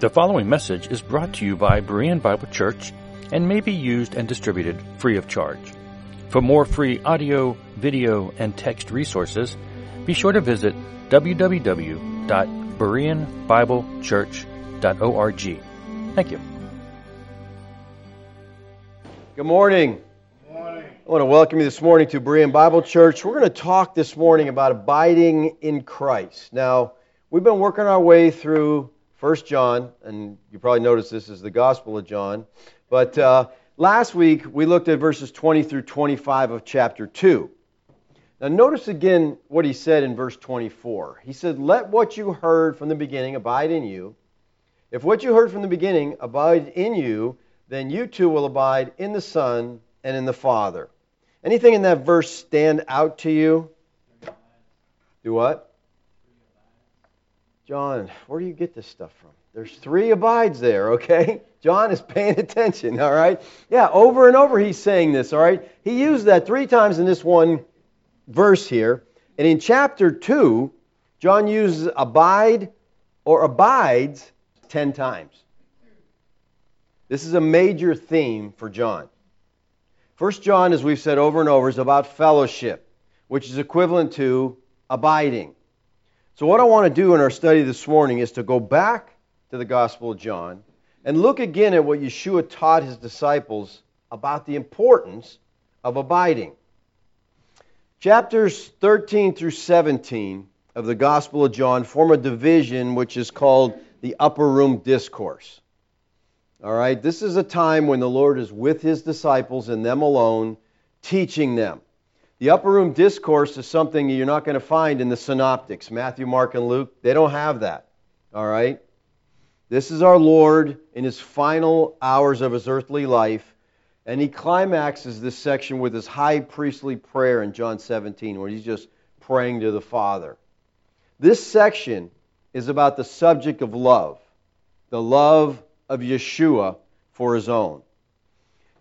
The following message is brought to you by Berean Bible Church and may be used and distributed free of charge. For more free audio, video, and text resources, be sure to visit www.bereanbiblechurch.org. Thank you. Good morning. Good morning. I want to welcome you this morning to Berean Bible Church. We're going to talk this morning about abiding in Christ. Now, we've been working our way through 1 John, and you probably noticed this is the Gospel of John, but last week we looked at verses 20 through 25 of chapter 2. Now notice again what he said in verse 24. He said, "Let what you heard from the beginning abide in you. If what you heard from the beginning abide in you, then you too will abide in the Son and in the Father." Anything in that verse stand out to you? Do what? John, where do you get this stuff from? There's three abides there, okay? John is paying attention, all right? Yeah, over and over he's saying this, all right? He used that three times in this one verse here. And in chapter 2, John uses abide or abides 10 times. This is a major theme for John. 1 John, as we've said over and over, is about fellowship, which is equivalent to abiding. So what I want to do in our study this morning is to go back to the Gospel of John and look again at what Yeshua taught his disciples about the importance of abiding. Chapters 13 through 17 of the Gospel of John form a division which is called the Upper Room Discourse. All right, this is a time when the Lord is with his disciples and them alone, teaching them. The Upper Room Discourse is something you're not going to find in the Synoptics, Matthew, Mark, and Luke. They don't have that, all right? This is our Lord in his final hours of his earthly life, and he climaxes this section with his high priestly prayer in John 17, where he's just praying to the Father. This section is about the subject of love, the love of Yeshua for his own.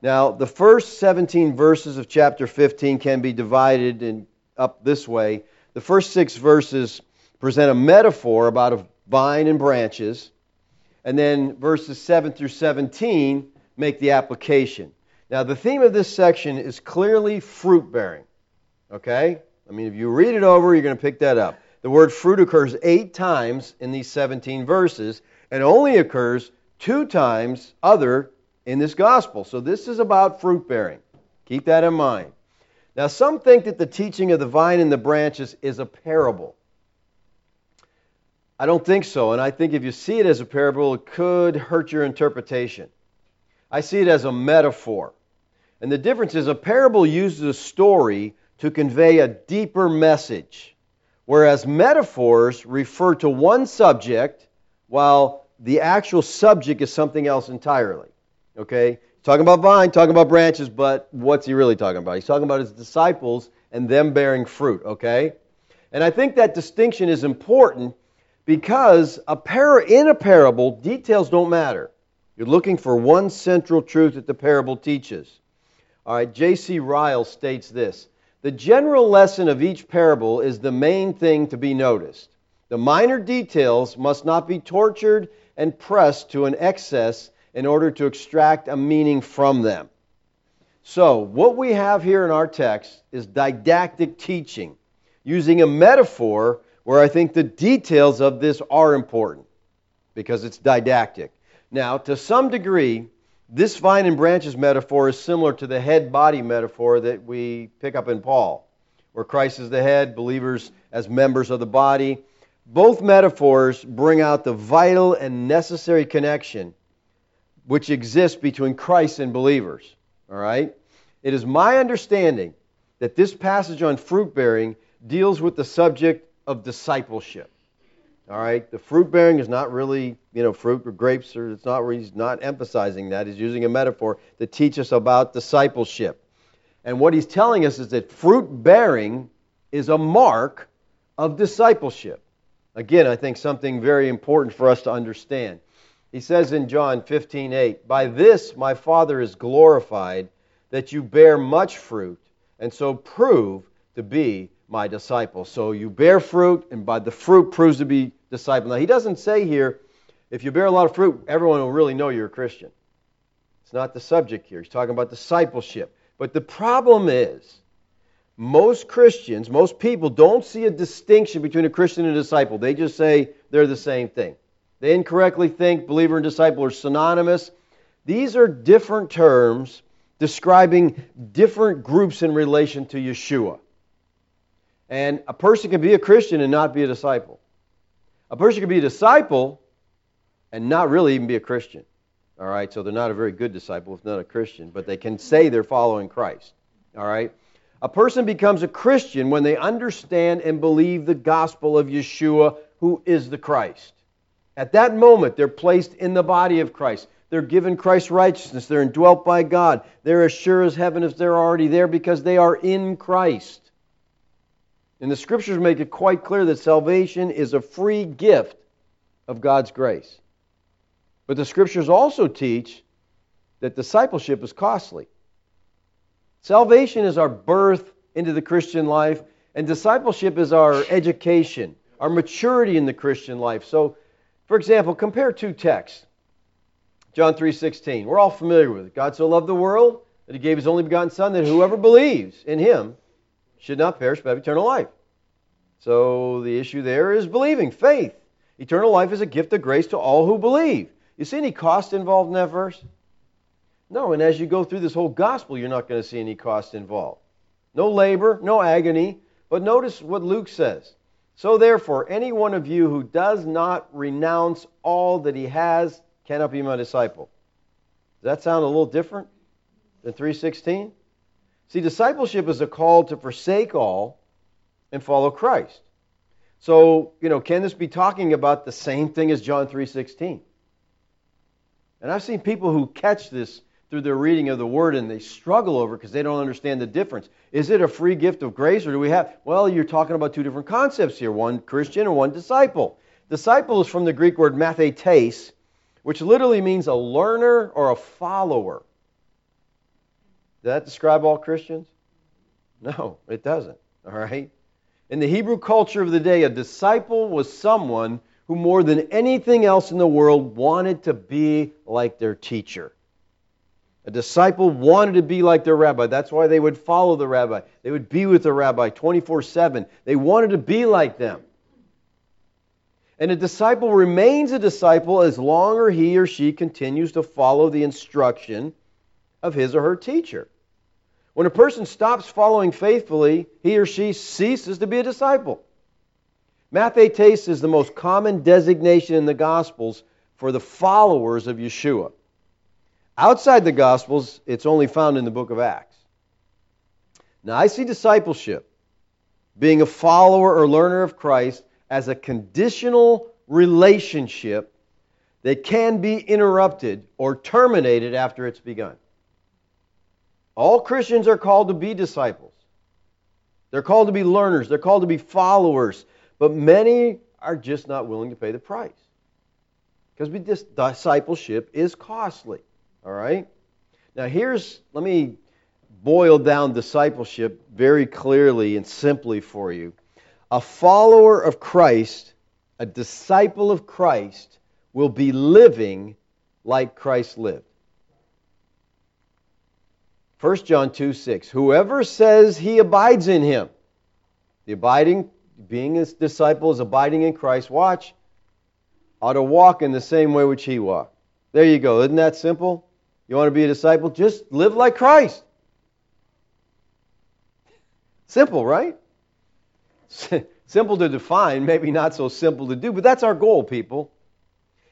Now, the first 17 verses of chapter 15 can be divided up this way. The first 6 verses present a metaphor about a vine and branches, and then verses 7 through 17 make the application. Now, the theme of this section is clearly fruit-bearing, okay? I mean, if you read it over, you're going to pick that up. The word fruit occurs 8 times in these 17 verses, and only occurs 2 times other in this gospel. So this is about fruit bearing. Keep that in mind. Now some think that the teaching of the vine and the branches is a parable. I don't think so. And I think if you see it as a parable, it could hurt your interpretation. I see it as a metaphor. And the difference is a parable uses a story to convey a deeper message, whereas metaphors refer to one subject while the actual subject is something else entirely. Okay, talking about vine, talking about branches, but what's he really talking about? He's talking about his disciples and them bearing fruit, okay? And I think that distinction is important because in a parable, details don't matter. You're looking for one central truth that the parable teaches. All right, J.C. Ryle states this: "The general lesson of each parable is the main thing to be noticed. The minor details must not be tortured and pressed to an excess in order to extract a meaning from them." So, what we have here in our text is didactic teaching, using a metaphor where I think the details of this are important, because it's didactic. Now, to some degree, this vine and branches metaphor is similar to the head-body metaphor that we pick up in Paul, where Christ is the head, believers as members of the body. Both metaphors bring out the vital and necessary connection which exists between Christ and believers, all right? It is my understanding that this passage on fruit-bearing deals with the subject of discipleship, all right? The fruit-bearing is not really, fruit or grapes, or he's not emphasizing that. He's using a metaphor to teach us about discipleship. And what he's telling us is that fruit-bearing is a mark of discipleship. Again, I think something very important for us to understand. He says in John 15:8, "By this my Father is glorified, that you bear much fruit, and so prove to be my disciples." So you bear fruit, and by the fruit proves to be disciple. Now he doesn't say here If you bear a lot of fruit, everyone will really know you're a Christian. It's not the subject here. He's talking about discipleship. But the problem is, most Christians, most people don't see a distinction between a Christian and a disciple. They just say they're the same thing. They incorrectly think believer and disciple are synonymous. These are different terms describing different groups in relation to Yeshua. And a person can be a Christian and not be a disciple. A person can be a disciple and not really even be a Christian. All right, so they're not a very good disciple if not a Christian, but they can say they're following Christ. All right? A person becomes a Christian when they understand and believe the gospel of Yeshua, who is the Christ. At that moment, they're placed in the body of Christ. They're given Christ's righteousness. They're indwelt by God. They're as sure as heaven if they're already there because they are in Christ. And the Scriptures make it quite clear that salvation is a free gift of God's grace. But the Scriptures also teach that discipleship is costly. Salvation is our birth into the Christian life, and discipleship is our education, our maturity in the Christian life. So, for example, compare two texts. John 3:16, we're all familiar with it. God so loved the world that He gave His only begotten Son, that whoever believes in Him should not perish but have eternal life. So the issue there is believing, faith. Eternal life is a gift of grace to all who believe. You see any cost involved in that verse? No, and as you go through this whole gospel, you're not going to see any cost involved. No labor, no agony. But notice what Luke says. So therefore, any one of you who does not renounce all that he has cannot be my disciple. Does that sound a little different than 3:16? See, discipleship is a call to forsake all and follow Christ. So, can this be talking about the same thing as John 3:16? And I've seen people who catch this through their reading of the Word and they struggle over it because they don't understand the difference. Is it a free gift of grace or do we have... Well, you're talking about two different concepts here, one Christian and one disciple. Disciple is from the Greek word mathetes, which literally means a learner or a follower. Does that describe all Christians? No, it doesn't. All right? In the Hebrew culture of the day, a disciple was someone who more than anything else in the world wanted to be like their teacher. A disciple wanted to be like their rabbi. That's why they would follow the rabbi. They would be with the rabbi 24/7. They wanted to be like them. And a disciple remains a disciple as long as he or she continues to follow the instruction of his or her teacher. When a person stops following faithfully, he or she ceases to be a disciple. Mathetes is the most common designation in the Gospels for the followers of Yeshua. Outside the Gospels, it's only found in the book of Acts. Now, I see discipleship, being a follower or learner of Christ, as a conditional relationship that can be interrupted or terminated after it's begun. All Christians are called to be disciples. They're called to be learners. They're called to be followers. But many are just not willing to pay the price. Because discipleship is costly. All right? Now let me boil down discipleship very clearly and simply for you. A follower of Christ, a disciple of Christ, will be living like Christ lived. 1 John 2:6, whoever says he abides in Him, the abiding, being His disciple is abiding in Christ, watch, ought to walk in the same way which He walked. There you go. Isn't that simple? You want to be a disciple? Just live like Christ. Simple, right? Simple to define, maybe not so simple to do, but that's our goal, people.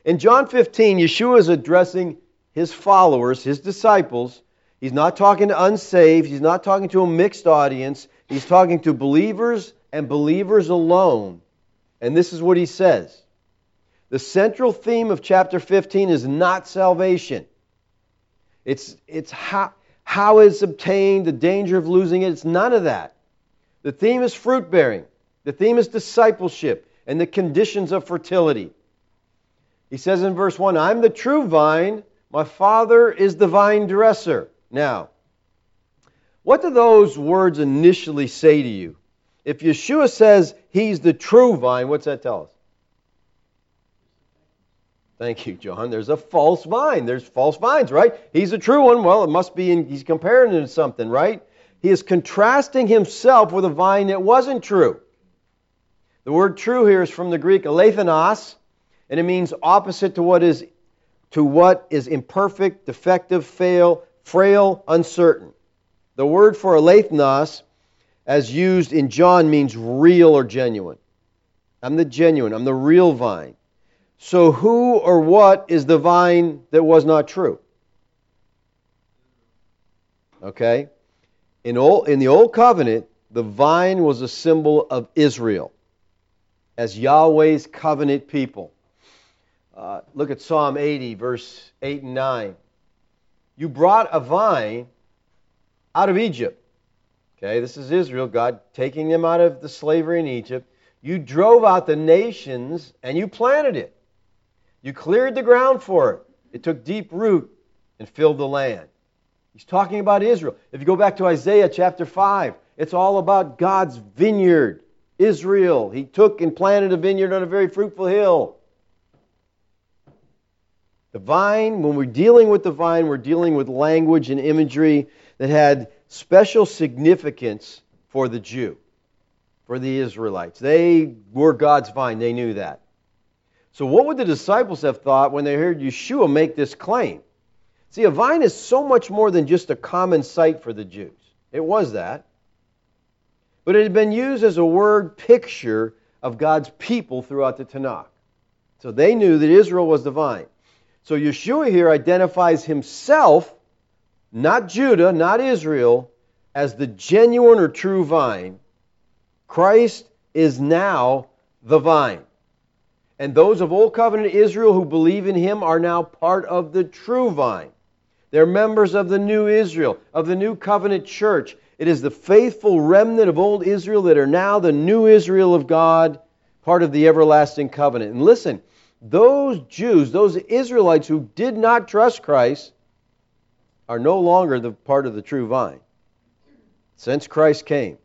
In John 15, Yeshua is addressing His followers, His disciples. He's not talking to unsaved. He's not talking to a mixed audience. He's talking to believers and believers alone. And this is what He says. The central theme of chapter 15 is not salvation. It's how it's obtained, the danger of losing it. It's none of that. The theme is fruit-bearing. The theme is discipleship and the conditions of fertility. He says in verse 1, I'm the true vine. My Father is the vine dresser. Now, what do those words initially say to you? If Yeshua says He's the true vine, what's that tell us? Thank you, John. There's a false vine. There's false vines, right? He's a true one. Well, it must be, he's comparing it to something, right? He is contrasting himself with a vine that wasn't true. The word true here is from the Greek alethanos, and it means opposite to what is imperfect, defective, frail, uncertain. The word for alethanos, as used in John, means real or genuine. I'm the genuine. I'm the real vine. So who or what is the vine that was not true? Okay? In the Old Covenant, the vine was a symbol of Israel as Yahweh's covenant people. Look at Psalm 80, verse 8 and 9. You brought a vine out of Egypt. Okay, this is Israel, God taking them out of the slavery in Egypt. You drove out the nations and you planted it. You cleared the ground for it. It took deep root and filled the land. He's talking about Israel. If you go back to Isaiah chapter 5, it's all about God's vineyard, Israel. He took and planted a vineyard on a very fruitful hill. The vine, when we're dealing with the vine, we're dealing with language and imagery that had special significance for the Jew, for the Israelites. They were God's vine. They knew that. So what would the disciples have thought when they heard Yeshua make this claim? See, a vine is so much more than just a common sight for the Jews. It was that. But it had been used as a word picture of God's people throughout the Tanakh. So they knew that Israel was the vine. So Yeshua here identifies himself, not Judah, not Israel, as the genuine or true vine. Christ is now the vine. And those of Old Covenant Israel who believe in Him are now part of the true vine. They're members of the new Israel, of the new covenant church. It is the faithful remnant of Old Israel that are now the new Israel of God, part of the everlasting covenant. And listen, those Jews, those Israelites who did not trust Christ, are no longer the part of the true vine since Christ came.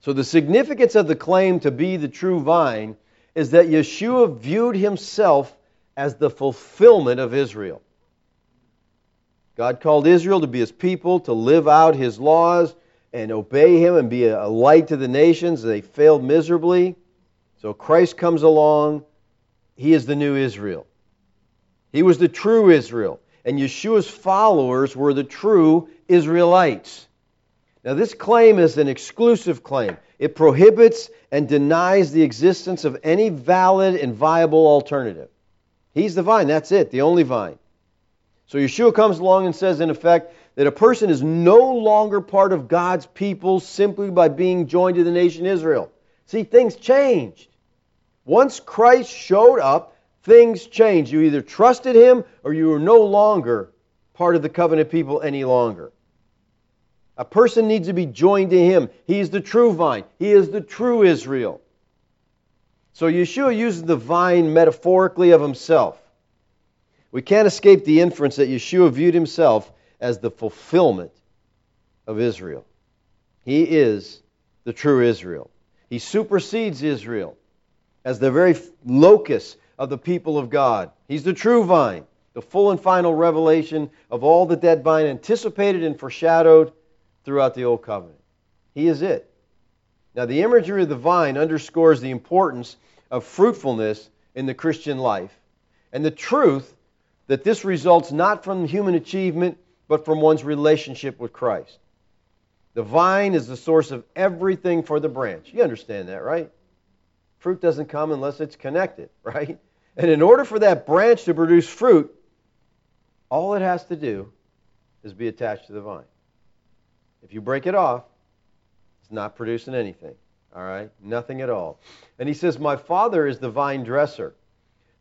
So the significance of the claim to be the true vine is that Yeshua viewed himself as the fulfillment of Israel. God called Israel to be his people, to live out his laws and obey him and be a light to the nations. They failed miserably. So Christ comes along. He is the new Israel. He was the true Israel. And Yeshua's followers were the true Israelites. Now, this claim is an exclusive claim. It prohibits and denies the existence of any valid and viable alternative. He's the vine. That's it. The only vine. So Yeshua comes along and says, in effect, that a person is no longer part of God's people simply by being joined to the nation Israel. See, things changed. Once Christ showed up, things changed. You either trusted Him or you were no longer part of the covenant people any longer. A person needs to be joined to Him. He is the true vine. He is the true Israel. So Yeshua uses the vine metaphorically of Himself. We can't escape the inference that Yeshua viewed Himself as the fulfillment of Israel. He is the true Israel. He supersedes Israel as the very locus of the people of God. He's the true vine, the full and final revelation of all that that vine anticipated and foreshadowed throughout the Old Covenant. He is it. Now, the imagery of the vine underscores the importance of fruitfulness in the Christian life and the truth that this results not from human achievement, but from one's relationship with Christ. The vine is the source of everything for the branch. You understand that, right? Fruit doesn't come unless it's connected, right? And in order for that branch to produce fruit, all it has to do is be attached to the vine. If you break it off, it's not producing anything, all right? Nothing at all. And he says, my Father is the vine dresser.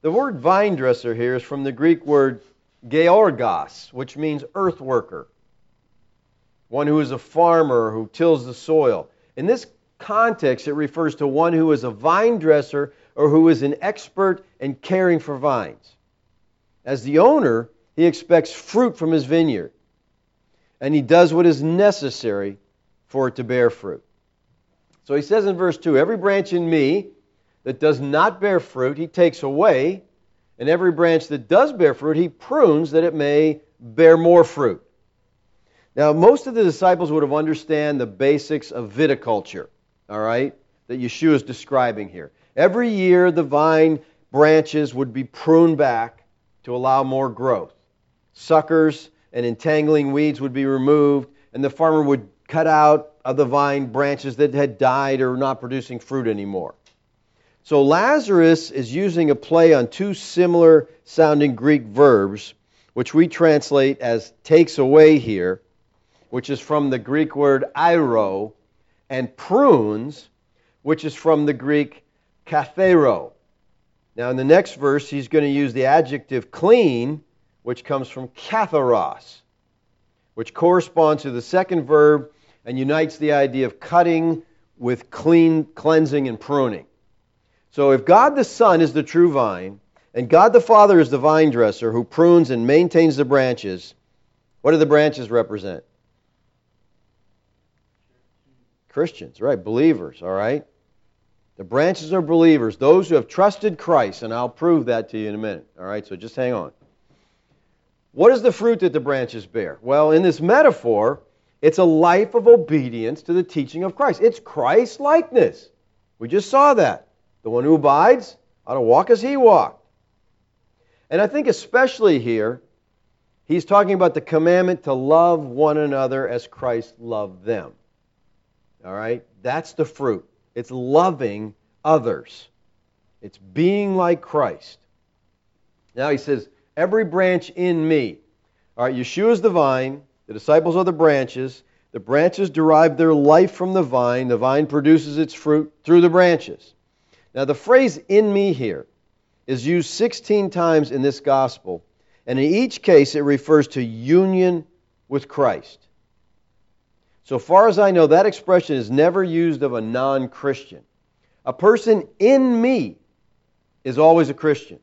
The word vine dresser here is from the Greek word georgos, which means earth worker, one who is a farmer who tills the soil. In this context, it refers to one who is a vine dresser or who is an expert in caring for vines. As the owner, he expects fruit from his vineyard. And he does what is necessary for it to bear fruit. So he says in verse 2, every branch in me that does not bear fruit, he takes away, And every branch that does bear fruit, he prunes that it may bear more fruit. Now, most of the disciples would have understood the basics of viticulture, all right, that Yeshua is describing here. Every year, the vine branches would be pruned back to allow more growth. Suckers and entangling weeds would be removed, and the farmer would cut out of the vine branches that had died or were not producing fruit anymore. So Lazarus is using a play on two similar-sounding Greek verbs, which we translate as takes away here, which is from the Greek word airo, and prunes, which is from the Greek kathero. Now in the next verse, he's going to use the adjective clean, which comes from katharos, which corresponds to the second verb and unites the idea of cutting with cleansing and pruning. So if God the Son is the true vine, and God the Father is the vine dresser who prunes and maintains the branches, what do the branches represent? Christians, right? Believers, all right? The branches are believers, those who have trusted Christ, and I'll prove that to you in a minute, all right? So just hang on. What is the fruit that the branches bear? Well, in this metaphor, it's a life of obedience to the teaching of Christ. It's Christ's likeness. We just saw that. The one who abides ought to walk as he walked. And I think especially here, he's talking about the commandment to love one another as Christ loved them. All right? That's the fruit. It's loving others. It's being like Christ. Now he says, every branch in me. All right, Yeshua is the vine. The disciples are the branches. The branches derive their life from the vine. The vine produces its fruit through the branches. Now the phrase in me here is used 16 times in this gospel. And in each case, it refers to union with Christ. So far as I know, that expression is never used of a non-Christian. A person in me is always a Christian.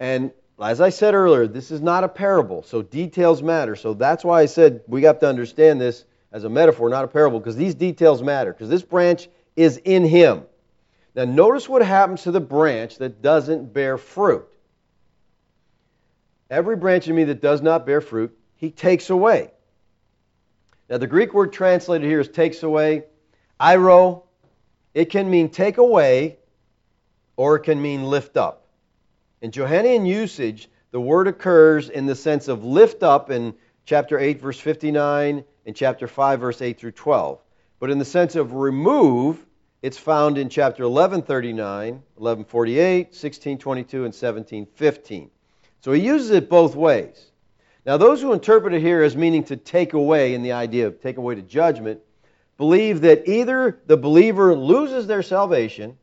And as I said earlier, this is not a parable, so details matter. So that's why I said we have to understand this as a metaphor, not a parable, because these details matter, because this branch is in him. Now notice what happens to the branch that doesn't bear fruit. Every branch in me that does not bear fruit, he takes away. Now the Greek word translated here is takes away, airo. It can mean take away, or it can mean lift up. In Johannine usage, the word occurs in the sense of lift up in chapter 8, verse 59, and chapter 5, verse 8 through 12. But in the sense of remove, it's found in chapter 11:39, 11:48, 16:22, and 17:15. So he uses it both ways. Now those who interpret it here as meaning to take away, in the idea of take away to judgment, believe that either the believer loses their salvation,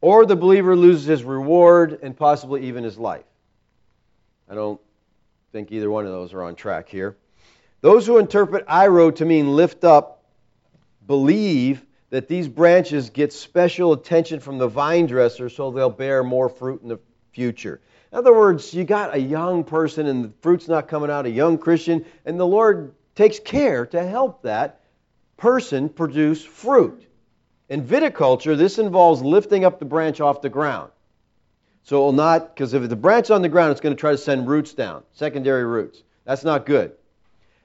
or the believer loses his reward and possibly even his life. I don't think either one of those are on track here. Those who interpret airo to mean lift up believe that these branches get special attention from the vine dresser so they'll bear more fruit in the future. In other words, you got a young person and the fruit's not coming out, a young Christian, and the Lord takes care to help that person produce fruit. In viticulture, this involves lifting up the branch off the ground. So it will not, because if the branch is on the ground, it's going to try to send roots down, secondary roots. That's not good.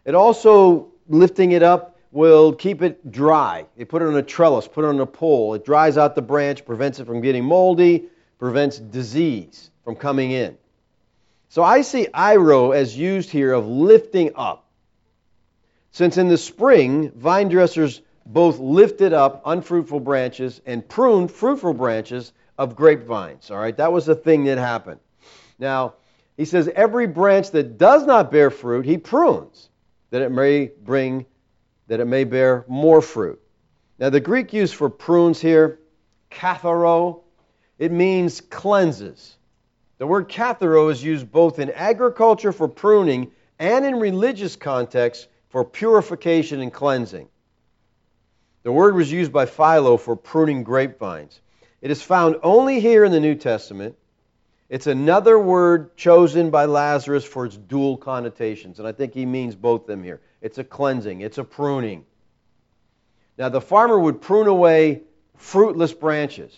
It also, lifting it up, will keep it dry. They put it on a trellis, put it on a pole. It dries out the branch, prevents it from getting moldy, prevents disease from coming in. So I see airo as used here of lifting up. Since in the spring, vine dressers both lifted up unfruitful branches and pruned fruitful branches of grapevines. All right, that was the thing that happened. Now, he says, every branch that does not bear fruit, he prunes, that it may bear more fruit. Now, the Greek use for prunes here, katharo, it means cleanses. The word katharo is used both in agriculture for pruning and in religious contexts for purification and cleansing. The word was used by Philo for pruning grapevines. It is found only here in the New Testament. It's another word chosen by Lazarus for its dual connotations, and I think he means both of them here. It's a cleansing, it's a pruning. Now the farmer would prune away fruitless branches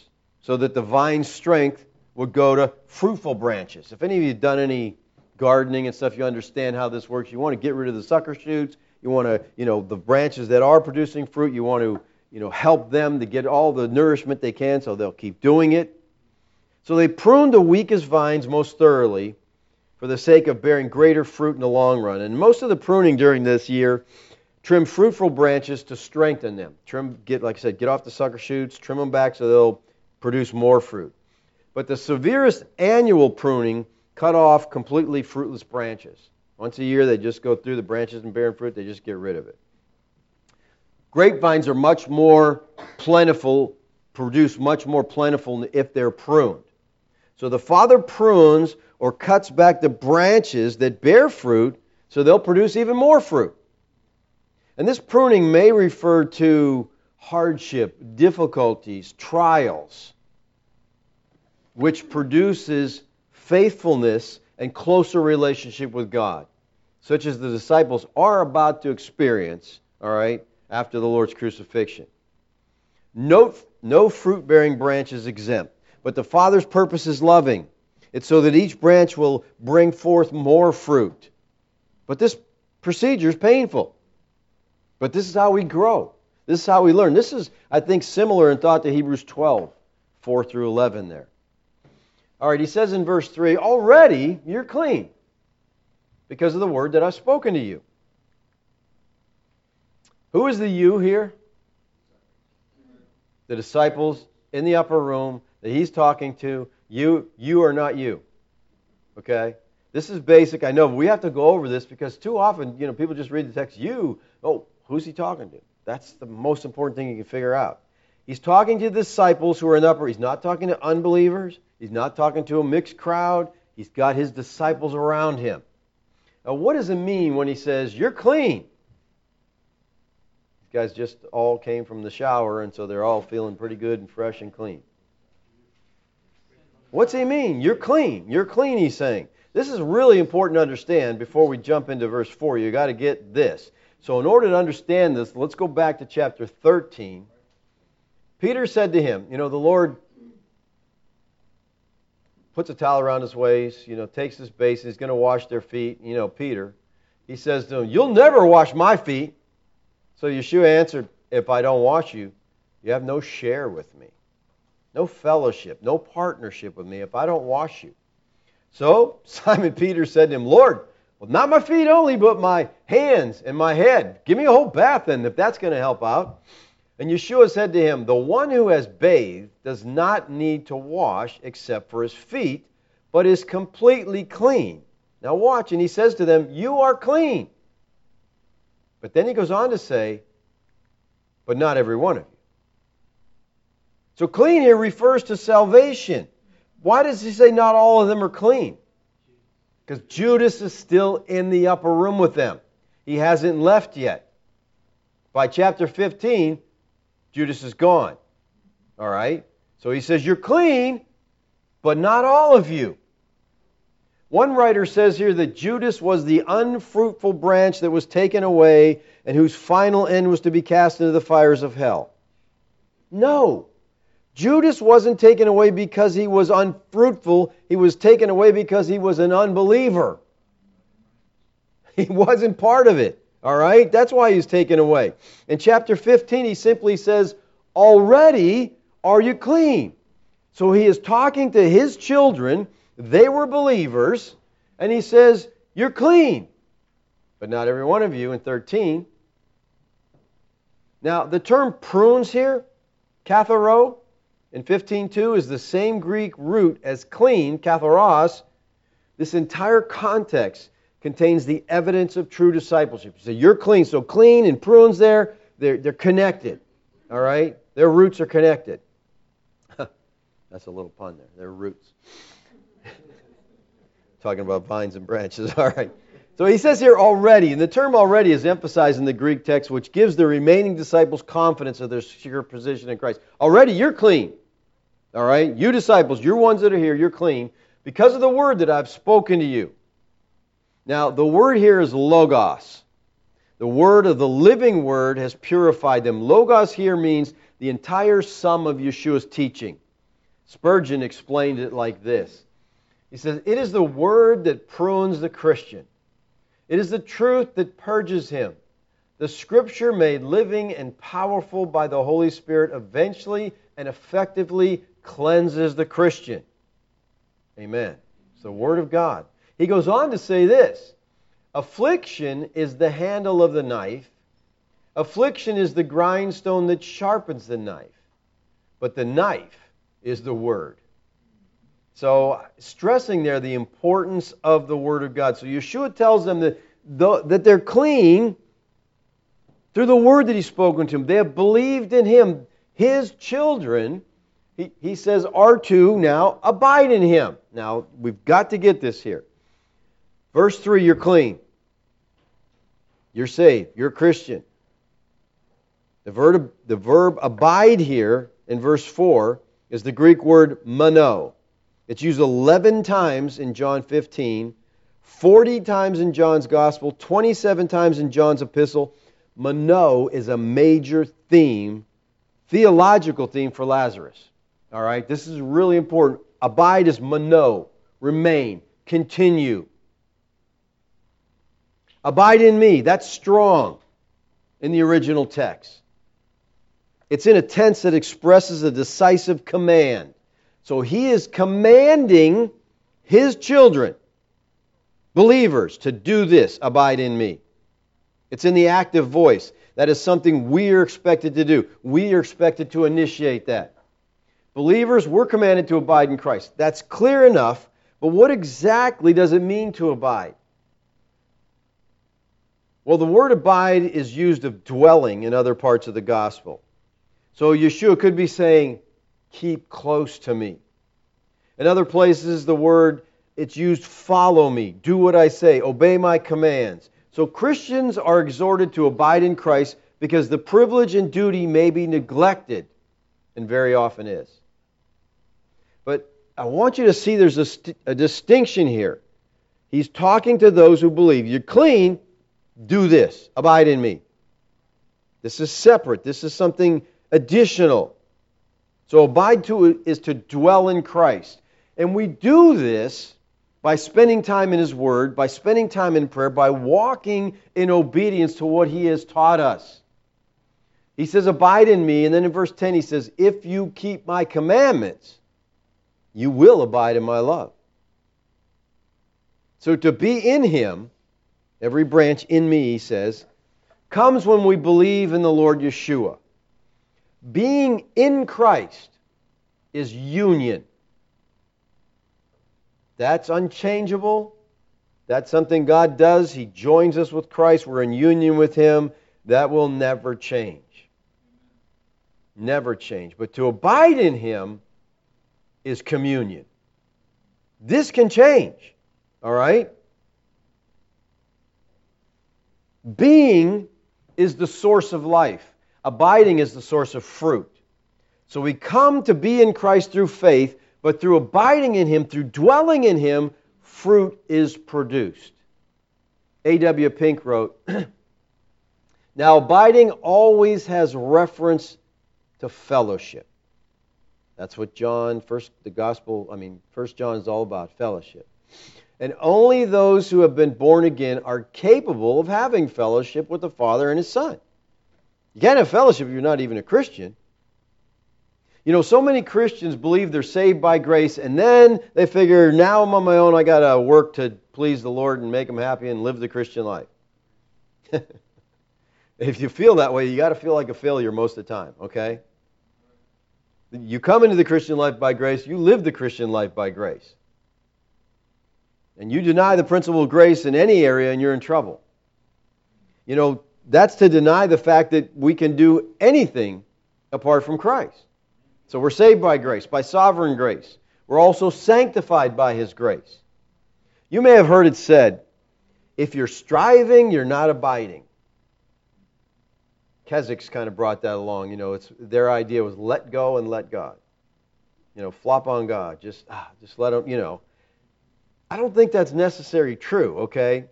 so that the vine's strength would go to fruitful branches. If any of you have done any gardening and stuff, you understand how this works. You want to get rid of the sucker shoots. You want to, the branches that are producing fruit, you want to, help them to get all the nourishment they can so they'll keep doing it. So they prune the weakest vines most thoroughly for the sake of bearing greater fruit in the long run. And most of the pruning during this year, trim fruitful branches to strengthen them. Get off the sucker shoots, trim them back so they'll produce more fruit. But the severest annual pruning cut off completely fruitless branches. Once a year, they just go through the branches and bearing fruit. They just get rid of it. Grapevines are much more plentiful, produce much more plentiful if they're pruned. So the Father prunes or cuts back the branches that bear fruit so they'll produce even more fruit. And this pruning may refer to hardship, difficulties, trials, which produces faithfulness and closer relationship with God, such as the disciples are about to experience, all right, after the Lord's crucifixion. Note, no fruit-bearing branch is exempt, but the Father's purpose is loving. It's so that each branch will bring forth more fruit. But this procedure is painful. But this is how we grow. This is how we learn. This is, I think, similar in thought to Hebrews 12, 4 through 11 there. All right, he says in verse 3, already you're clean because of the word that I've spoken to you. Who is the you here? The disciples in the upper room that he's talking to. You are not you. Okay? This is basic. I know, but we have to go over this because too often, people just read the text, you. Oh, who's he talking to? That's the most important thing you can figure out. He's talking to disciples who are in the upper room. He's not talking to unbelievers. He's not talking to a mixed crowd. He's got his disciples around him. Now, what does it mean when he says, you're clean? These guys just all came from the shower, and so they're all feeling pretty good and fresh and clean. What's he mean? You're clean. You're clean, he's saying. This is really important to understand before we jump into verse 4. You've got to get this. So in order to understand this, let's go back to chapter 13. Peter said to him, the Lord puts a towel around his waist, takes his basin, he's going to wash their feet. Peter, he says to him, you'll never wash my feet. So Yeshua answered, if I don't wash you, you have no share with me. No fellowship, no partnership with me if I don't wash you. So Simon Peter said to him, Lord, well, not my feet only, but my hands and my head. Give me a whole bath then, if that's going to help out. And Yeshua said to him, the one who has bathed does not need to wash except for his feet, but is completely clean. Now watch, and he says to them, you are clean. But then he goes on to say, but not every one of you. So clean here refers to salvation. Why does he say not all of them are clean? Because Judas is still in the upper room with them. He hasn't left yet. By chapter 15, Judas is gone. All right? So he says, you're clean, but not all of you. One writer says here that Judas was the unfruitful branch that was taken away and whose final end was to be cast into the fires of hell. No. Judas wasn't taken away because he was unfruitful. He was taken away because he was an unbeliever. He wasn't part of it. All right? That's why he's taken away. In chapter 15, he simply says, already are you clean? So he is talking to his children. They were believers. And he says, you're clean. But not every one of you in 13. Now, the term prunes here, katharo, in 15:2 is the same Greek root as clean, katharos. This entire context contains the evidence of true discipleship. So you're clean. So clean and prunes there, they're connected. All right? Their roots are connected. That's a little pun there. Their roots. Talking about vines and branches. All right. So he says here already, and the term already is emphasized in the Greek text, which gives the remaining disciples confidence of their secure position in Christ. Already you're clean. All right? You disciples, you're ones that are here, you're clean because of the word that I've spoken to you. Now, the word here is logos. The word of the living word has purified them. Logos here means the entire sum of Yeshua's teaching. Spurgeon explained it like this. He says, "It is the word that prunes the Christian. It is the truth that purges him. The Scripture made living and powerful by the Holy Spirit eventually and effectively cleanses the Christian." Amen. It's the Word of God. He goes on to say this. Affliction is the handle of the knife. Affliction is the grindstone that sharpens the knife. But the knife is the Word. So stressing there the importance of the Word of God. So Yeshua tells them that they're clean through the Word that He's spoken to them. They have believed in Him. His children, he says, are to now abide in Him. Now, we've got to get this here. Verse 3, you're clean. You're saved. You're a Christian. The verb abide here in verse 4 is the Greek word mano. It's used 11 times in John 15, 40 times in John's Gospel, 27 times in John's Epistle. Mano is a major theme, theological theme for Lazarus. All right, this is really important. Abide is mano, remain, continue. Abide in me, that's strong in the original text. It's in a tense that expresses a decisive command. So he is commanding his children, believers, to do this, abide in me. It's in the active voice. That is something we are expected to do. We are expected to initiate that. Believers, we're commanded to abide in Christ. That's clear enough, but what exactly does it mean to abide? Well, the word abide is used of dwelling in other parts of the gospel. So Yeshua could be saying, keep close to me. In other places, the word, it's used follow me, do what I say, obey my commands. So Christians are exhorted to abide in Christ because the privilege and duty may be neglected, and very often is. But I want you to see there's a distinction here. He's talking to those who believe. You're clean. Do this. Abide in me. This is separate. This is something additional. So abide to is to dwell in Christ. And we do this by spending time in His Word, by spending time in prayer, by walking in obedience to what He has taught us. He says, abide in me. And then in verse 10 He says, if you keep my commandments, you will abide in my love. So to be in Him, every branch in me, he says, comes when we believe in the Lord Yeshua. Being in Christ is union. That's unchangeable. That's something God does. He joins us with Christ. We're in union with Him. That will never change. Never change. But to abide in Him is communion. This can change. All right? Being is the source of life. Abiding is the source of fruit. So we come to be in Christ through faith, but through abiding in Him, through dwelling in Him, fruit is produced. A.W. Pink wrote, now abiding always has reference to fellowship. That's what First John is all about, fellowship. And only those who have been born again are capable of having fellowship with the Father and His Son. You can't have fellowship if you're not even a Christian. You know, so many Christians believe they're saved by grace, and then they figure, now I'm on my own, I got to work to please the Lord and make Him happy and live the Christian life. If you feel that way, you got to feel like a failure most of the time, okay? You come into the Christian life by grace, you live the Christian life by grace. And you deny the principle of grace in any area and you're in trouble. You know, that's to deny the fact that we can do anything apart from Christ. So we're saved by grace, by sovereign grace. We're also sanctified by His grace. You may have heard it said, if you're striving, you're not abiding. Keswick's kind of brought that along. You know, it's their idea was let go and let God. You know, flop on God. Just let Him, you know. I don't think that's necessarily true, okay?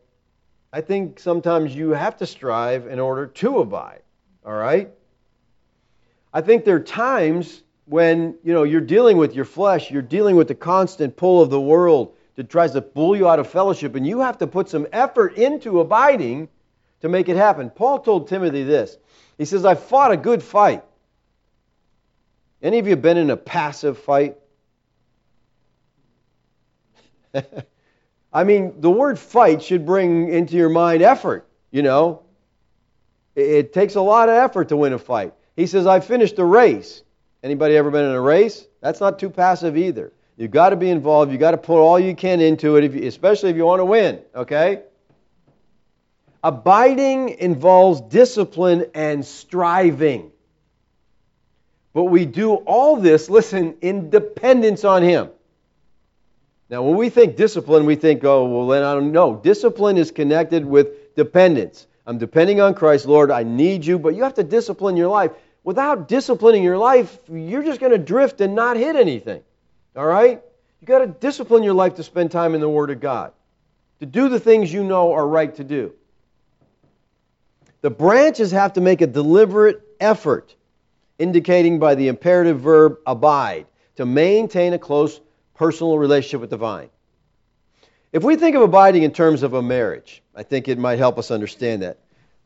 I think sometimes you have to strive in order to abide, all right? I think there are times when you're dealing with your flesh, you're dealing with the constant pull of the world that tries to pull you out of fellowship, and you have to put some effort into abiding to make it happen. Paul told Timothy this. He says, I fought a good fight. Any of you been in a passive fight? I mean, the word fight should bring into your mind effort, It takes a lot of effort to win a fight. He says, I finished a race. Anybody ever been in a race? That's not too passive either. You've got to be involved. You've got to put all you can into it, especially if you want to win, okay? Abiding involves discipline and striving. But we do all this, listen, in dependence on Him. Now, when we think discipline, we think, oh, well, then I don't know. Discipline is connected with dependence. I'm depending on Christ. Lord, I need you, but you have to discipline your life. Without disciplining your life, you're just going to drift and not hit anything. All right? You've got to discipline your life to spend time in the Word of God, to do the things you know are right to do. The branches have to make a deliberate effort, indicating by the imperative verb abide, to maintain a close personal relationship with the vine. If we think of abiding in terms of a marriage, I think it might help us understand that.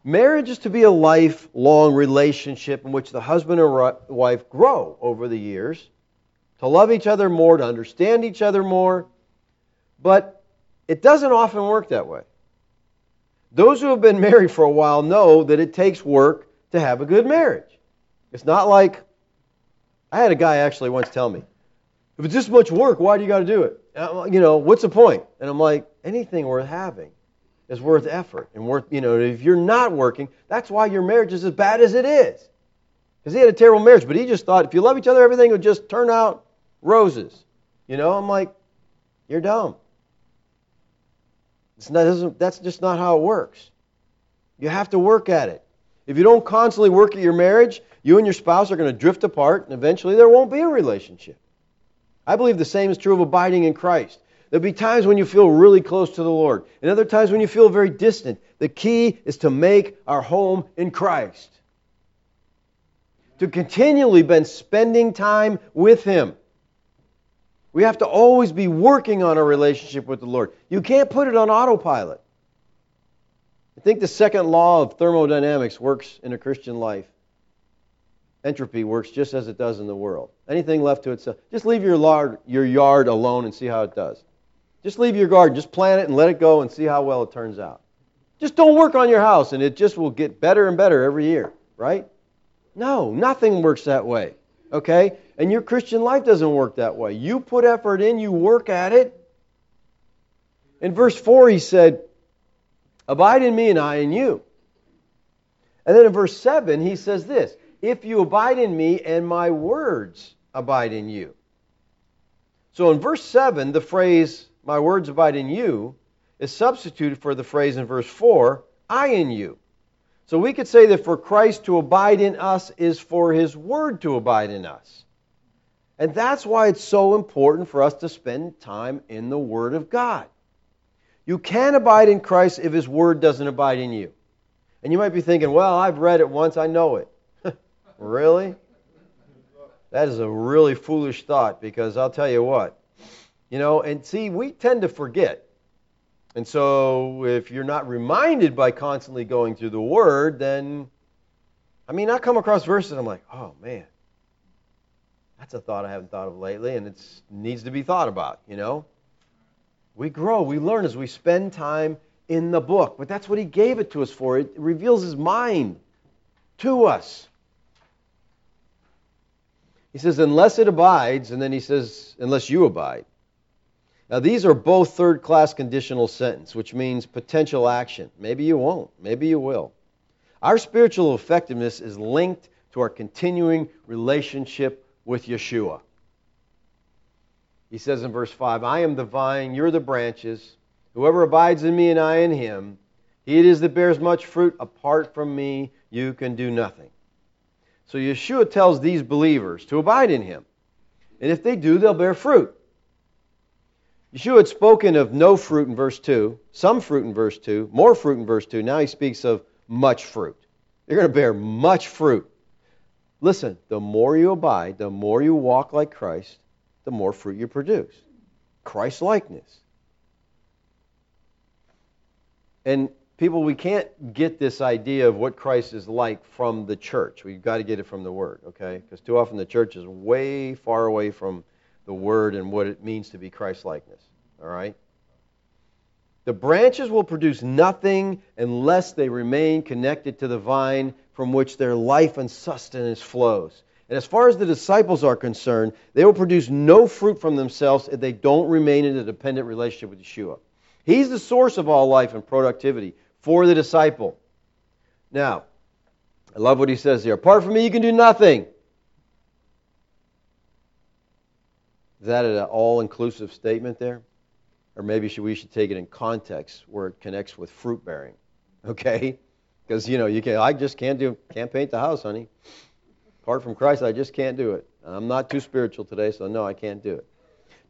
Marriage is to be a lifelong relationship in which the husband and wife grow over the years, to love each other more, to understand each other more. But it doesn't often work that way. Those who have been married for a while know that it takes work to have a good marriage. It's not like, I had a guy actually once tell me, if it's this much work, why do you got to do it? What's the point? And I'm like, anything worth having is worth effort. And worth, if you're not working, that's why your marriage is as bad as it is. Because he had a terrible marriage, but he just thought, if you love each other, everything would just turn out roses. I'm like, you're dumb. That's just not how it works. You have to work at it. If you don't constantly work at your marriage, you and your spouse are going to drift apart, and eventually there won't be a relationship. I believe the same is true of abiding in Christ. There'll be times when you feel really close to the Lord, and other times when you feel very distant. The key is to make our home in Christ. To continually been spending time with Him. We have to always be working on our relationship with the Lord. You can't put it on autopilot. I think the second law of thermodynamics works in a Christian life. Entropy works just as it does in the world. Anything left to itself. Just leave your yard alone and see how it does. Just leave your garden. Just plant it and let it go and see how well it turns out. Just don't work on your house and it just will get better and better every year, right? No, nothing works that way, okay? And your Christian life doesn't work that way. You put effort in, you work at it. In verse 4 he said, abide in me and I in you. And then in verse 7 he says this, if you abide in me and my words abide in you. So in verse 7, the phrase, my words abide in you, is substituted for the phrase in verse 4, I in you. So we could say that for Christ to abide in us is for His Word to abide in us. And that's why it's so important for us to spend time in the Word of God. You can't abide in Christ if His Word doesn't abide in you. And you might be thinking, well, I've read it once, I know it. Really? That is a really foolish thought, because I'll tell you what. And see, we tend to forget. And so if you're not reminded by constantly going through the Word, then, I come across verses and I'm like, oh, man, that's a thought I haven't thought of lately, and it needs to be thought about, We grow, we learn as we spend time in the book. But that's what He gave it to us for. It reveals His mind to us. He says, unless it abides, and then he says, unless you abide. Now, these are both third-class conditional sentence, which means potential action. Maybe you won't. Maybe you will. Our spiritual effectiveness is linked to our continuing relationship with Yeshua. He says in verse 5, I am the vine, you're the branches. Whoever abides in me and I in him, he it is that bears much fruit. Apart from me, you can do nothing. So Yeshua tells these believers to abide in him. And if they do, they'll bear fruit. Yeshua had spoken of no fruit in verse 2, some fruit in verse 2, more fruit in verse 2. Now he speaks of much fruit. You're going to bear much fruit. Listen, the more you abide, the more you walk like Christ, the more fruit you produce. Christ-likeness. And people, we can't get this idea of what Christ is like from the church. We've got to get it from the Word, okay? Because too often the church is way far away from the Word and what it means to be Christ-likeness, all right? The branches will produce nothing unless they remain connected to the vine from which their life and sustenance flows. And as far as the disciples are concerned, they will produce no fruit from themselves if they don't remain in a dependent relationship with Yeshua. He's the source of all life and productivity for the disciple. Now, I love what he says here. Apart from me, you can do nothing. Is that an all-inclusive statement there? Or maybe we should take it in context where it connects with fruit bearing. Okay? Because, you can. I just can't paint the house, honey. Apart from Christ, I just can't do it. I'm not too spiritual today, so no, I can't do it.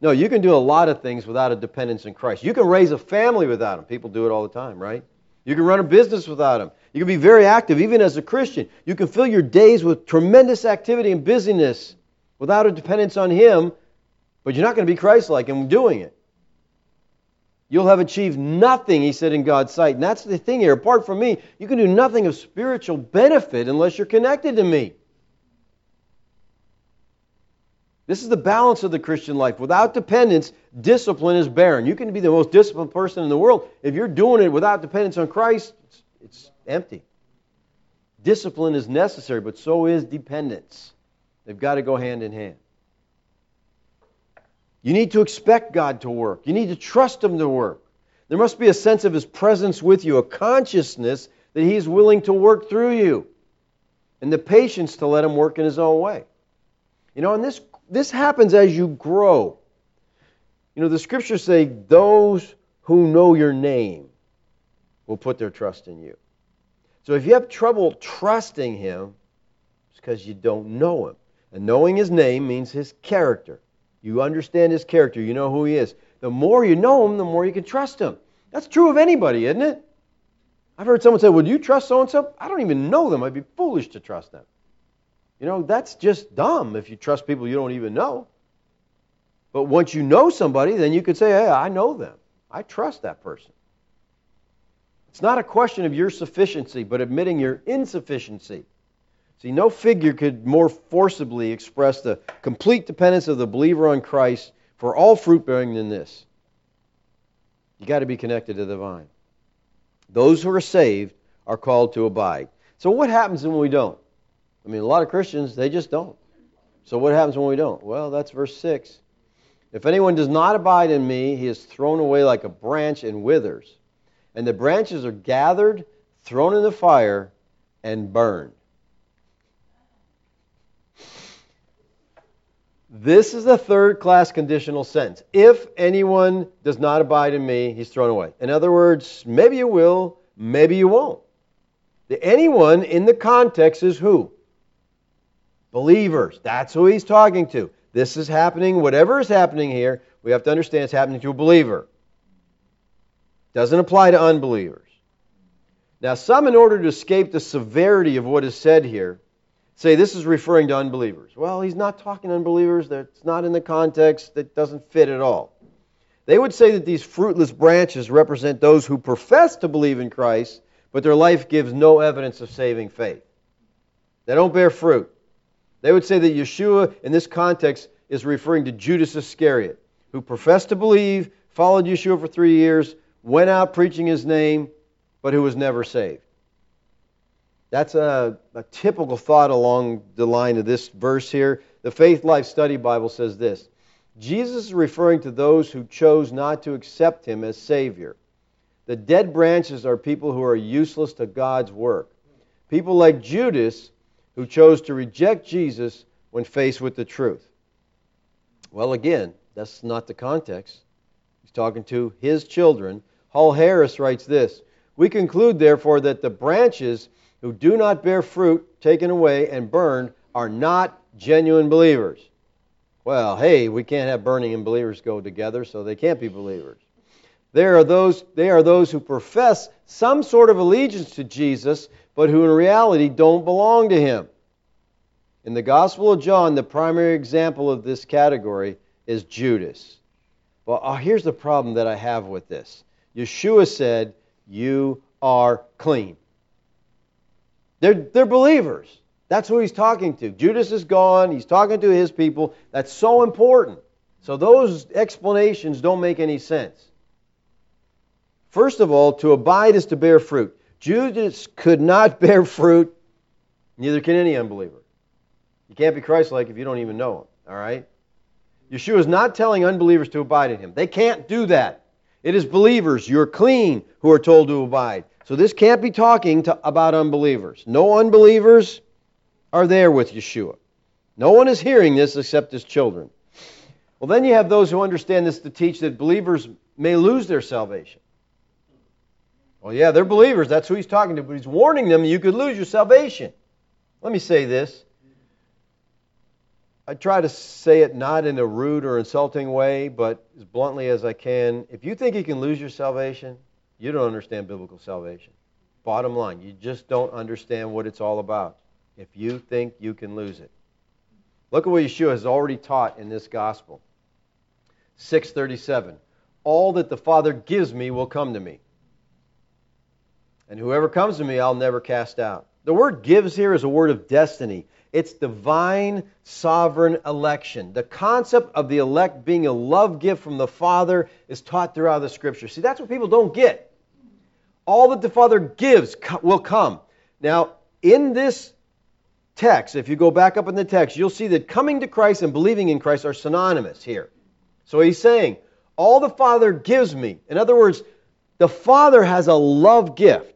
No, you can do a lot of things without a dependence in Christ. You can raise a family without Him. People do it all the time, right? You can run a business without Him. You can be very active, even as a Christian. You can fill your days with tremendous activity and busyness without a dependence on Him, but you're not going to be Christ-like in doing it. You'll have achieved nothing, he said, in God's sight. And that's the thing here. Apart from me, you can do nothing of spiritual benefit unless you're connected to me. This is the balance of the Christian life. Without dependence, discipline is barren. You can be the most disciplined person in the world. If you're doing it without dependence on Christ, it's empty. Discipline is necessary, but so is dependence. They've got to go hand in hand. You need to expect God to work. You need to trust Him to work. There must be a sense of His presence with you, a consciousness that He's willing to work through you, and the patience to let Him work in His own way. And this happens as you grow. The Scriptures say, those who know your name will put their trust in you. So if you have trouble trusting Him, it's because you don't know Him. And knowing His name means His character. You understand His character. You know who He is. The more you know Him, the more you can trust Him. That's true of anybody, isn't it? I've heard someone say, well, do you trust so-and-so? I don't even know them. I'd be foolish to trust them. That's just dumb if you trust people you don't even know. But once you know somebody, then you could say, hey, I know them. I trust that person. It's not a question of your sufficiency, but admitting your insufficiency. See, no figure could more forcibly express the complete dependence of the believer on Christ for all fruit-bearing than this. You've got to be connected to the vine. Those who are saved are called to abide. So what happens when we don't? A lot of Christians, they just don't. So what happens when we don't? Well, that's verse 6. If anyone does not abide in me, he is thrown away like a branch and withers. And the branches are gathered, thrown in the fire, and burned. This is the third-class conditional sentence. If anyone does not abide in me, he's thrown away. In other words, maybe you will, maybe you won't. The anyone in the context is who? Believers. That's who he's talking to. This is happening. Whatever is happening here, we have to understand it's happening to a believer. Doesn't apply to unbelievers. Now, some, in order to escape the severity of what is said here, say this is referring to unbelievers. Well, he's not talking to unbelievers. That's not in the context. That doesn't fit at all. They would say that these fruitless branches represent those who profess to believe in Christ, but their life gives no evidence of saving faith. They don't bear fruit. They would say that Yeshua, in this context, is referring to Judas Iscariot, who professed to believe, followed Yeshua for 3 years, went out preaching His name, but who was never saved. That's a typical thought along the line of this verse here. The Faith Life Study Bible says this: Jesus is referring to those who chose not to accept Him as Savior. The dead branches are people who are useless to God's work. People like Judas, who chose to reject Jesus when faced with the truth. Well, again, that's not the context. He's talking to his children. Hall Harris writes this: we conclude, therefore, that the branches who do not bear fruit, taken away and burned, are not genuine believers. Well, hey, we can't have burning and believers go together, so they can't be believers. They are those who profess some sort of allegiance to Jesus, but who in reality don't belong to Him. In the Gospel of John, the primary example of this category is Judas. Well, here's the problem that I have with this. Yeshua said, you are clean. They're believers. That's who he's talking to. Judas is gone. He's talking to his people. That's so important. So those explanations don't make any sense. First of all, to abide is to bear fruit. Judas could not bear fruit. Neither can any unbeliever. You can't be Christ-like if you don't even know him. All right? Yeshua is not telling unbelievers to abide in him. They can't do that. It is believers, you're clean, who are told to abide. So this can't be talking about unbelievers. No unbelievers are there with Yeshua. No one is hearing this except his children. Well, then you have those who understand this to teach that believers may lose their salvation. Well, yeah, they're believers. That's who he's talking to. But he's warning them that you could lose your salvation. Let me say this. I try to say it not in a rude or insulting way, but as bluntly as I can. If you think you can lose your salvation, you don't understand biblical salvation. Bottom line, you just don't understand what it's all about if you think you can lose it. Look at what Yeshua has already taught in this gospel. 6:37. All that the Father gives me will come to me. And whoever comes to me, I'll never cast out. The word gives here is a word of destiny. It's divine, sovereign election. The concept of the elect being a love gift from the Father is taught throughout the Scripture. See, that's what people don't get. All that the Father gives will come. Now, in this text, if you go back up in the text, you'll see that coming to Christ and believing in Christ are synonymous here. So he's saying, all the Father gives me. In other words, the Father has a love gift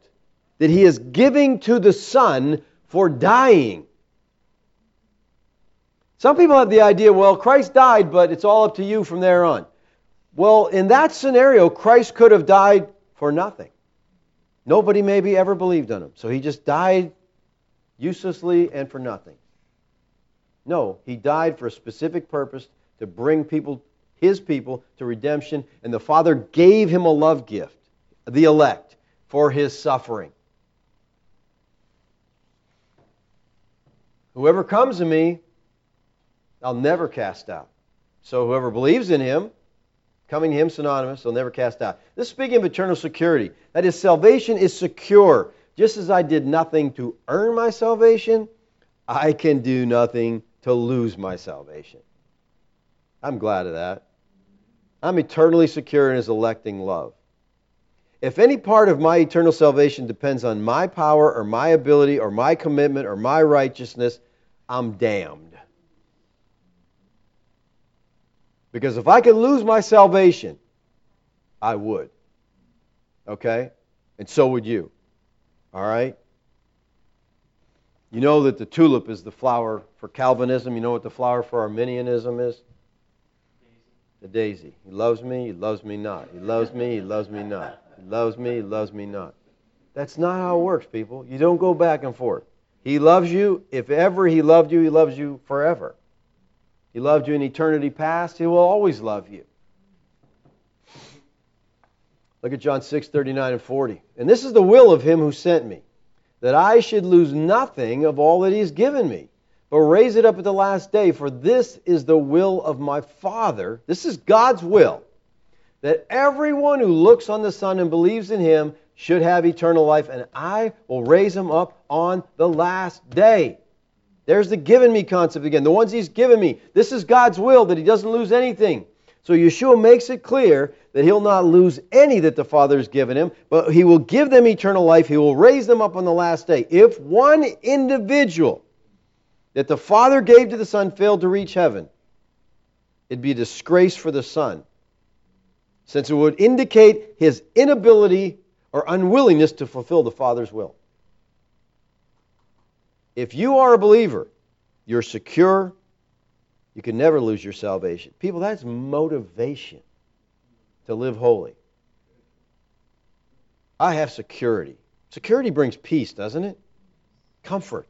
that he is giving to the Son for dying. Some people have the idea, well, Christ died, but it's all up to you from there on. Well, in that scenario, Christ could have died for nothing. Nobody maybe ever believed on him. So he just died uselessly and for nothing. No, he died for a specific purpose, to bring people, his people, to redemption. And the Father gave him a love gift, the elect, for his suffering. Whoever comes to me, I'll never cast out. So whoever believes in him, coming to him synonymous, they'll never cast out. This is speaking of eternal security. That is, salvation is secure. Just as I did nothing to earn my salvation, I can do nothing to lose my salvation. I'm glad of that. I'm eternally secure in his electing love. If any part of my eternal salvation depends on my power or my ability or my commitment or my righteousness, I'm damned. Because if I could lose my salvation, I would. Okay? And so would you. All right? You know that the tulip is the flower for Calvinism. You know what the flower for Arminianism is? The daisy. He loves me not. He loves me, he loves me not. He loves me, he loves me not. That's not how it works, people. You don't go back and forth. He loves you. If ever he loved you, he loves you forever. He loved you in eternity past. He will always love you. Look at John 6:39 and 40. And this is the will of him who sent me, that I should lose nothing of all that he has given me, but raise it up at the last day. For this is the will of my Father. This is God's will, that everyone who looks on the Son and believes in him should have eternal life, and I will raise him up on the last day. There's the given me concept again. The ones he's given me. This is God's will, that he doesn't lose anything. So Yeshua makes it clear that he'll not lose any that the Father has given him, but he will give them eternal life. He will raise them up on the last day. If one individual that the Father gave to the Son failed to reach heaven, it'd be a disgrace for the Son, since it would indicate his inability or unwillingness to fulfill the Father's will. If you are a believer, you're secure. You can never lose your salvation. People, that's motivation to live holy. I have security. Security brings peace, doesn't it? Comfort.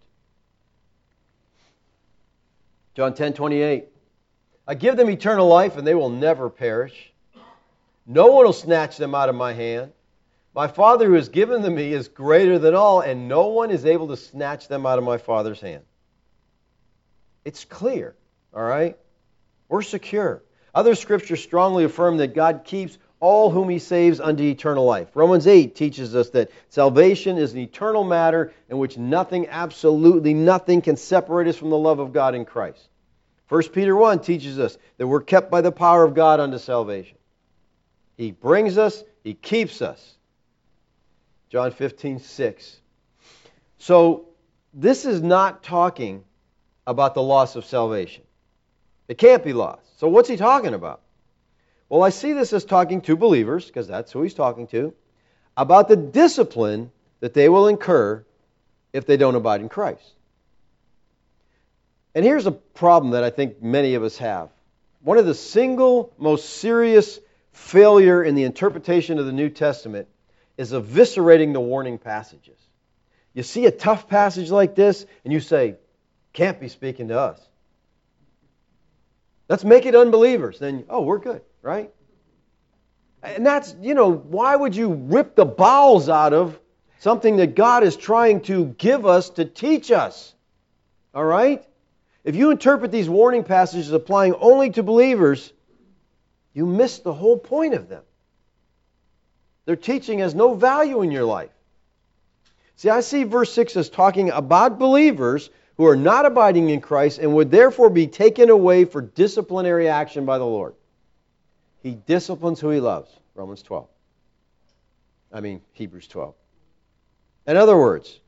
John 10:28. I give them eternal life, and they will never perish. No one will snatch them out of my hand. My Father who has given them me is greater than all, and no one is able to snatch them out of my Father's hand. It's clear, all right? We're secure. Other scriptures strongly affirm that God keeps all whom He saves unto eternal life. Romans 8 teaches us that salvation is an eternal matter in which nothing, absolutely nothing, can separate us from the love of God in Christ. 1 Peter 1 teaches us that we're kept by the power of God unto salvation. He brings us, He keeps us. John 15:6. So, this is not talking about the loss of salvation. It can't be lost. So what's he talking about? Well, I see this as talking to believers, because that's who he's talking to, about the discipline that they will incur if they don't abide in Christ. And here's a problem that I think many of us have. One of the single most serious failure in the interpretation of the New Testament is eviscerating the warning passages. You see a tough passage like this, and you say, can't be speaking to us. Let's make it unbelievers. Then, oh, we're good, right? And that's, why would you rip the bowels out of something that God is trying to give us to teach us? All right? If you interpret these warning passages applying only to believers, you miss the whole point of them. Their teaching has no value in your life. See, I see verse 6 as talking about believers who are not abiding in Christ and would therefore be taken away for disciplinary action by the Lord. He disciplines who He loves, Hebrews 12. In other words,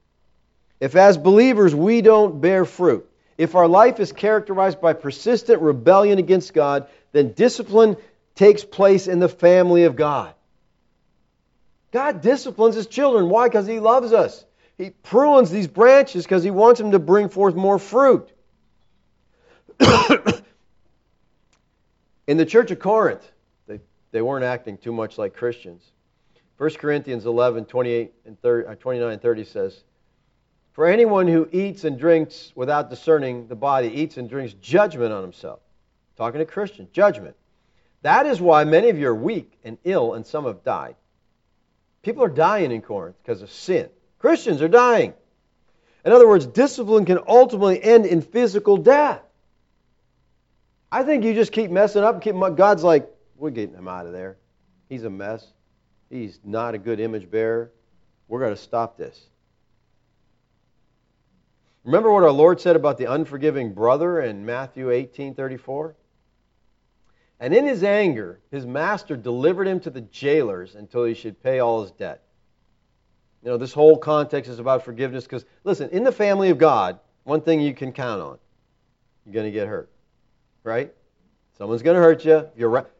if as believers we don't bear fruit, if our life is characterized by persistent rebellion against God, then discipline takes place in the family of God. God disciplines His children. Why? Because He loves us. He prunes these branches because He wants them to bring forth more fruit. In the church of Corinth, they weren't acting too much like Christians. 1 Corinthians 11:29 and 30 says, "For anyone who eats and drinks without discerning the body eats and drinks judgment on himself." Talking to Christians, judgment. "That is why many of you are weak and ill, and some have died." People are dying in Corinth because of sin. Christians are dying. In other words, discipline can ultimately end in physical death. I think you just keep messing up. God's like, we're getting him out of there. He's a mess. He's not a good image bearer. We're going to stop this. Remember what our Lord said about the unforgiving brother in Matthew 18:34? "And in his anger, his master delivered him to the jailers until he should pay all his debt." This whole context is about forgiveness because, listen, in the family of God, one thing you can count on, you're going to get hurt, right? Someone's going to hurt you.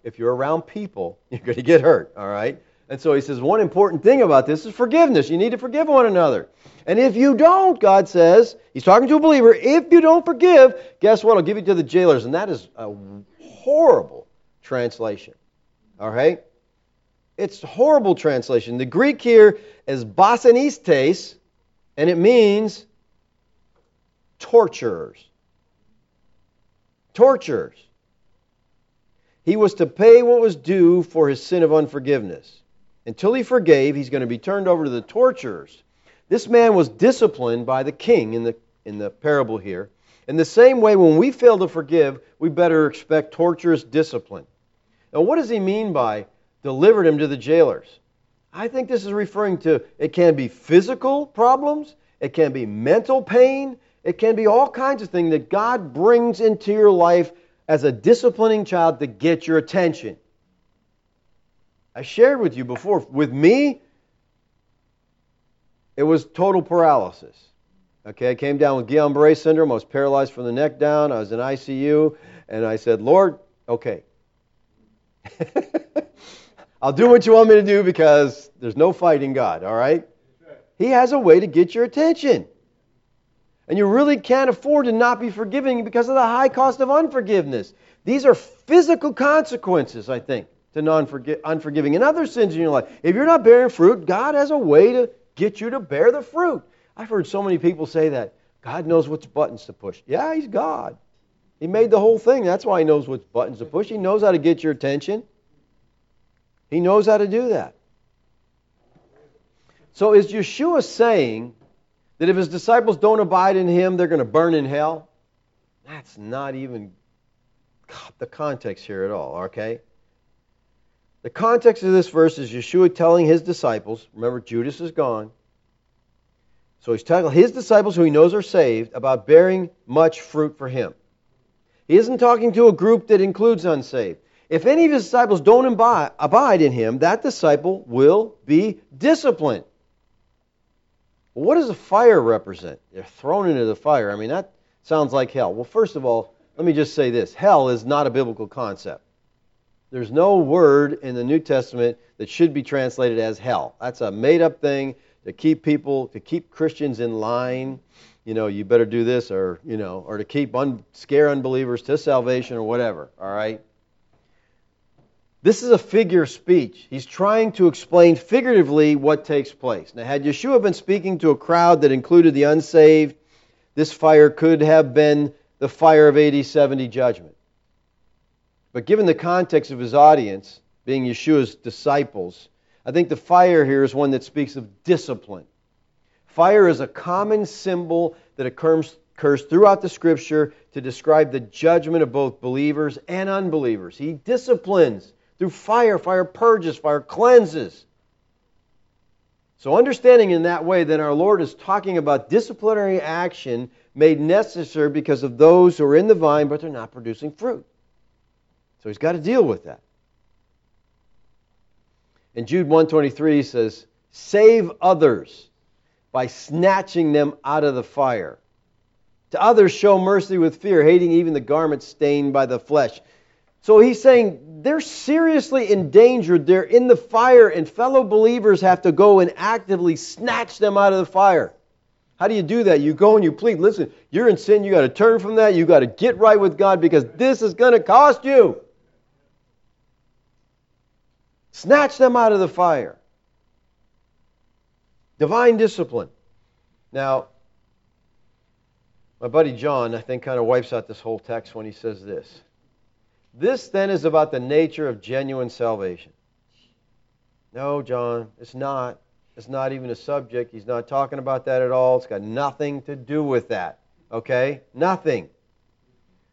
If you're around people, you're going to get hurt, all right? And so he says one important thing about this is forgiveness. You need to forgive one another. And if you don't, God says, He's talking to a believer, if you don't forgive, guess what? I'll give you to the jailers. And that is a horrible translation, all right? It's a horrible translation. The Greek here is basanistes, and it means torturers. Torturers. He was to pay what was due for his sin of unforgiveness. Until he forgave, he's going to be turned over to the torturers. This man was disciplined by the king in the parable here. In the same way, when we fail to forgive, we better expect torturous discipline. Now, what does he mean by delivered him to the jailers? I think this is referring to, it can be physical problems, it can be mental pain, it can be all kinds of things that God brings into your life as a disciplining child to get your attention. I shared with you before, with me, it was total paralysis. Okay, I came down with Guillain-Barré syndrome, I was paralyzed from the neck down, I was in ICU, and I said, Lord, okay. I'll do what you want me to do because there's no fighting God, all right? He has a way to get your attention. And you really can't afford to not be forgiving because of the high cost of unforgiveness. These are physical consequences, I think, to unforgiving and other sins in your life. If you're not bearing fruit, God has a way to get you to bear the fruit. I've heard so many people say that. God knows which buttons to push. Yeah, He's God. He made the whole thing. That's why He knows which buttons to push. He knows how to get your attention. He knows how to do that. So is Yeshua saying that if His disciples don't abide in Him, they're going to burn in hell? That's not even the context here at all, okay? The context of this verse is Yeshua telling his disciples, remember Judas is gone, so he's telling his disciples who he knows are saved about bearing much fruit for him. He isn't talking to a group that includes unsaved. If any of his disciples don't abide in him, that disciple will be disciplined. Well, what does a fire represent? They're thrown into the fire. I mean, that sounds like hell. Well, first of all, let me just say this. Hell is not a biblical concept. There's no word in the New Testament that should be translated as hell. That's a made-up thing to keep people, to keep Christians in line. You know, you better do this or, you know, or to keep scare unbelievers to salvation or whatever, all right? This is a figure of speech. He's trying to explain figuratively what takes place. Now, had Yeshua been speaking to a crowd that included the unsaved, this fire could have been the fire of AD 70 judgment. But given the context of his audience, being Yeshua's disciples, I think the fire here is one that speaks of discipline. Fire is a common symbol that occurs throughout the Scripture to describe the judgment of both believers and unbelievers. He disciplines through fire. Fire purges, fire cleanses. So understanding in that way, then our Lord is talking about disciplinary action made necessary because of those who are in the vine, but they're not producing fruit. So he's got to deal with that. And Jude 1:23 says, save others by snatching them out of the fire. To others show mercy with fear, hating even the garment stained by the flesh. So he's saying they're seriously endangered. They're in the fire, and fellow believers have to go and actively snatch them out of the fire. How do you do that? You go and you plead. Listen, you're in sin. You got to turn from that. You got to get right with God because this is going to cost you. Snatch them out of the fire. Divine discipline. Now, my buddy John, I think, kind of wipes out this whole text when he says this. This then is about the nature of genuine salvation. No, John, it's not. It's not even a subject. He's not talking about that at all. It's got nothing to do with that. Okay? Nothing.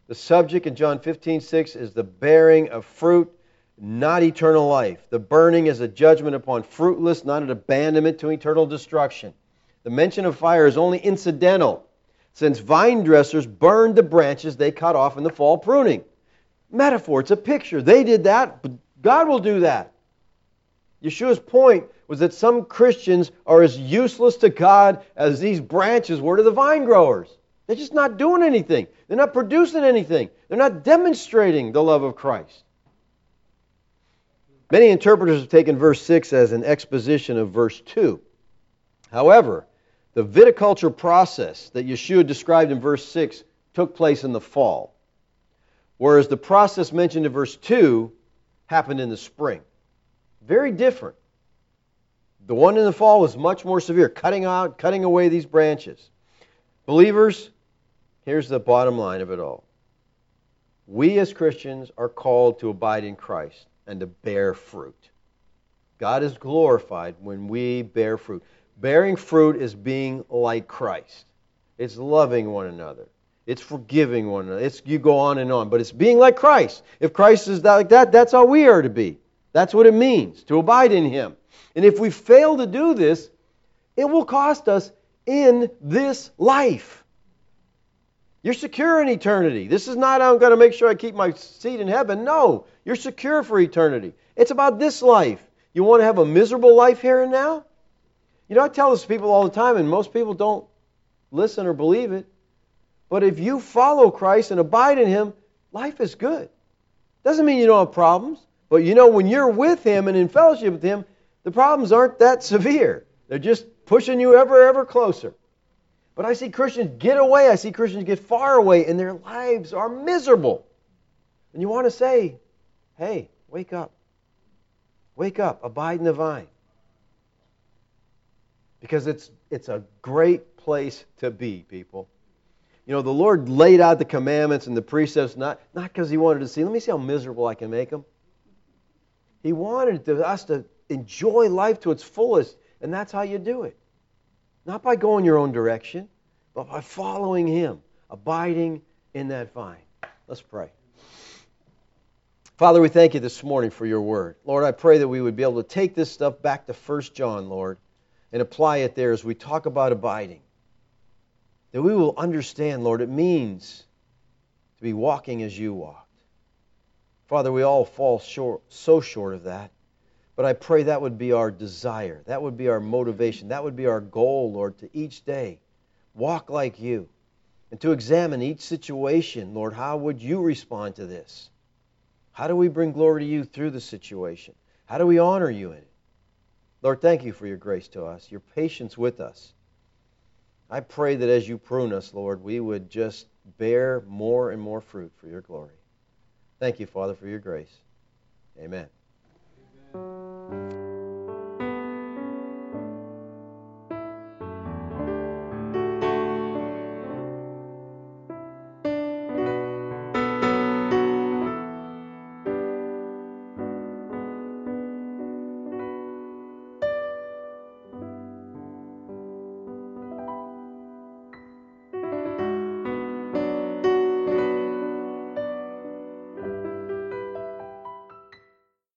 The subject in John 15:6 is the bearing of fruit, not eternal life. The burning is a judgment upon fruitless, not an abandonment to eternal destruction. The mention of fire is only incidental, since vine dressers burned the branches they cut off in the fall pruning. Metaphor, it's a picture. They did that, but God will do that. Yeshua's point was that some Christians are as useless to God as these branches were to the vine growers. They're just not doing anything. They're not producing anything. They're not demonstrating the love of Christ. Many interpreters have taken verse 6 as an exposition of verse 2. However, the viticulture process that Yeshua described in verse 6 took place in the fall, whereas the process mentioned in verse 2 happened in the spring. Very different. The one in the fall was much more severe, cutting away these branches. Believers, here's the bottom line of it all. We as Christians are called to abide in Christ and to bear fruit. God is glorified when we bear fruit. Bearing fruit is being like Christ. It's loving one another. It's forgiving one another. You go on and on. But it's being like Christ. If Christ is like that, that's how we are to be. That's what it means, to abide in Him. And if we fail to do this, it will cost us in this life. You're secure in eternity. This is not, I'm going to make sure I keep my seat in heaven. No, you're secure for eternity. It's about this life. You want to have a miserable life here and now? You know, I tell this to people all the time, and most people don't listen or believe it. But if you follow Christ and abide in Him, life is good. Doesn't mean you don't have problems. But you know, when you're with Him and in fellowship with Him, the problems aren't that severe. They're just pushing you ever, ever closer. But I see Christians get away. I see Christians get far away, and their lives are miserable. And you want to say, hey, wake up. Wake up. Abide in the vine. Because it's a great place to be, people. You know, the Lord laid out the commandments and the precepts, not because He wanted to see, let me see how miserable I can make them. He wanted us to enjoy life to its fullest, and that's how you do it. Not by going your own direction, but by following Him, abiding in that vine. Let's pray. Father, we thank you this morning for your word. Lord, I pray that we would be able to take this stuff back to 1 John, Lord, and apply it there as we talk about abiding. That we will understand, Lord, it means to be walking as you walked. Father, we all fall short, so short of that. But I pray that would be our desire. That would be our motivation. That would be our goal, Lord, to each day walk like you. And to examine each situation, Lord, how would you respond to this? How do we bring glory to you through the situation? How do we honor you in it? Lord, thank you for your grace to us, your patience with us. I pray that as you prune us, Lord, we would just bear more and more fruit for your glory. Thank you, Father, for your grace. Amen.